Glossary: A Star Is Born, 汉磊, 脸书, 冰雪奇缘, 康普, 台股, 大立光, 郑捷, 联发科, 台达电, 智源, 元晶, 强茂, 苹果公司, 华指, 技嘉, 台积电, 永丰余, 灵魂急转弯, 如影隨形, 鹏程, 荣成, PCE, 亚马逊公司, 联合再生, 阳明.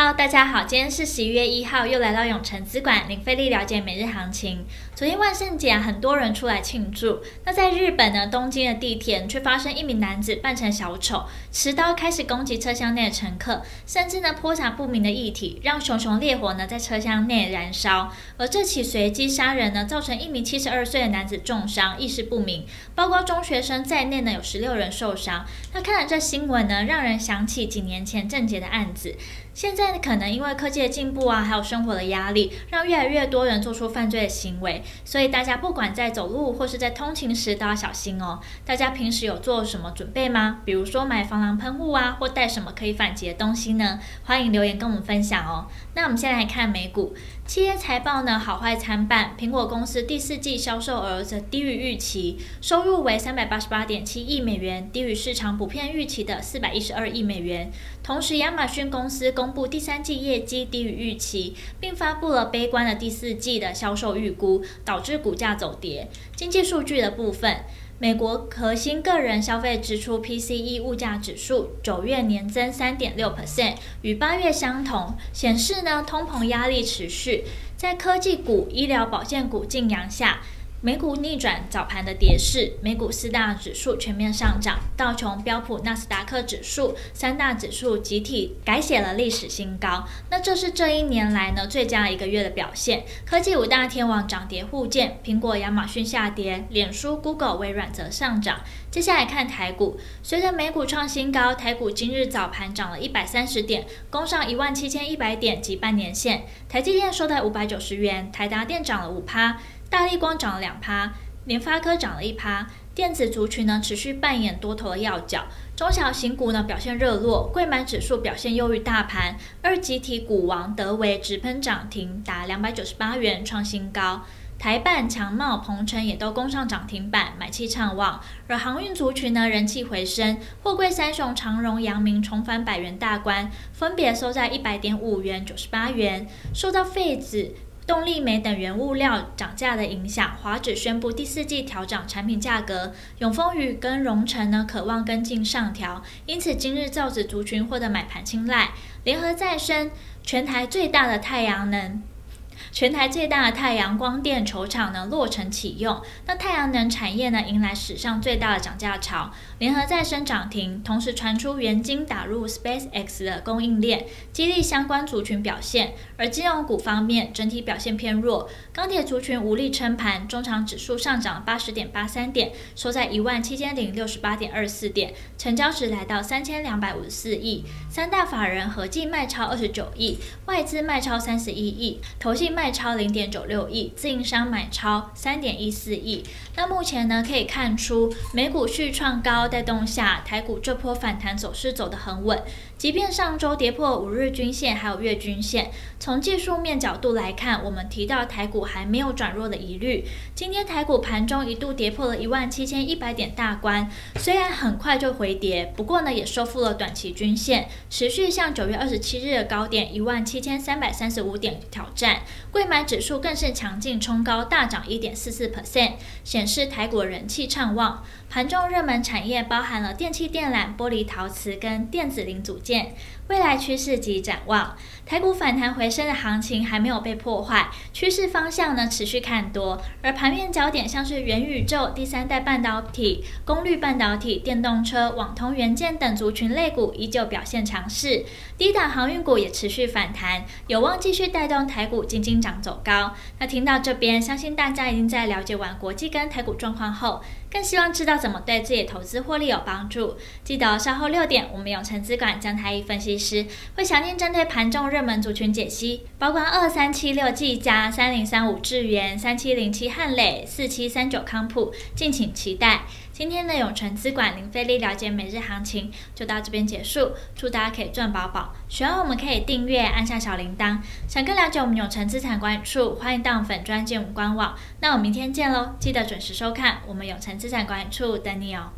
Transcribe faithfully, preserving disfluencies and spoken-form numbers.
Hello， 大家好，今天是十一月一号，又来到永诚资管零费力了解每日行情。昨天万圣节、啊、很多人出来庆祝，那在日本呢，东京的地铁却发生一名男子扮成小丑，持刀开始攻击车厢内的乘客，甚至呢泼洒不明的液体，让熊熊烈火呢在车厢内燃烧。而这起随机杀人呢，造成一名七十二岁的男子重伤，意识不明，包括中学生在内呢有十六人受伤。那看了这新闻呢，让人想起几年前郑捷的案子。现在可能因为科技的进步啊，还有生活的压力，让越来越多人做出犯罪的行为，所以大家不管在走路或是在通勤时都要小心哦。大家平时有做什么准备吗？比如说买防狼喷雾啊，或带什么可以反击的东西呢？欢迎留言跟我们分享哦。那我们先来看美股，企业财报呢好坏参半，苹果公司第四季销售额则低于预期，收入为 三百八十八点七亿美元，低于市场普遍预期的四百一十二亿美元。同时亚马逊公司公公布第三季业绩低于预期，并发布了悲观的第四季的销售预估，导致股价走跌。经济数据的部分，美国核心个人消费支出 P C E 物价指数九月年增 百分之三点六， 与八月相同，显示呢通膨压力持续。在科技股、医疗保健股劲扬下，美股逆转早盘的跌势，美股四大指数全面上涨，道琼、标普、纳斯达克指数三大指数集体改写了历史新高。那这是这一年来呢最佳一个月的表现。科技五大天王涨跌互见，苹果、亚马逊下跌，脸书、Google、微软则上涨。接下来看台股，随着美股创新高，台股今日早盘涨了一百三十点，攻上一万七千一百点及半年线。台积电收在五百九十元，台达电涨了 百分之五，大立光涨了 百分之两， 联发科涨了 百分之一， 电子族群呢持续扮演多头的要角，中小型股呢表现热络，柜买指数表现优于大盘，二级体股王德微直喷涨停，达两百九十八元创新高。台办、强茂、鹏程也都攻上涨停板，买气畅旺。而航运族群呢人气回升，货柜三雄长荣、阳明重返百元大关，分别收在 一百点五元、九十八元。受到废纸、动力煤等原物料涨价的影响，华指宣布第四季调涨产品价格，永丰余跟荣成呢渴望跟进上调，因此今日造纸族群获得买盘青睐。联合再生、全台最大的太阳能全台最大的太阳光电球场呢落成启用，那太阳能产业呢迎来史上最大的涨价潮，联合再生涨停，同时传出元晶打入 SpaceX 的供应链，激励相关族群表现。而金融股方面整体表现偏弱，钢铁族群无力撑盘，中场指数上涨 八十点八三点，收在 一万七千零六十八点二四点，成交值来到三千两百五十四亿，三大法人合计卖超二十九亿，外资卖超三十一亿，投信卖超 零点九六亿，自营商买超 三点一四亿。那目前呢可以看出，美股续创高带动下，台股这波反弹走势走得很稳，即便上周跌破五日均线还有月均线，从技术面角度来看，我们提到台股还没有转弱的疑虑。今天台股盘中一度跌破了一万七千一百点大关，虽然很快就回跌，不过呢也收复了短期均线，持续向九月二十七日的高点 一万七千三百三十五点挑战。柜买指数更是强劲冲高，大涨 百分之一点四四， 显示台股人气畅旺。盘中热门产业包含了电器电缆、玻璃陶瓷跟电子零组件。未来趋势及展望，台股反弹回升的行情还没有被破坏，趋势方向呢持续看多，而盘面焦点像是元宇宙、第三代半导体、功率半导体、电动车、网通元件等族群类股依旧表现强势，低档航运股也持续反弹，有望继续带动台股进进涨走高。那听到这边，相信大家已经在了解完国际跟台股状况后，更希望知道怎么对自己的投资获利有帮助。记得稍后六点，我们永诚资管江太一分析师会详尽针对盘中热门族群解析，包括二三七六技嘉、三零三五智源、三七零七汉磊、四七三九康普，敬请期待。今天的永诚资管零费力了解每日行情就到这边结束，祝大家可以赚饱饱。喜欢我们可以订阅，按下小铃铛。想更了解我们永诚资产管理处，欢迎到我们粉专见我们官网。那我们明天见喽，记得准时收看我们永诚资产管理处，等你哦。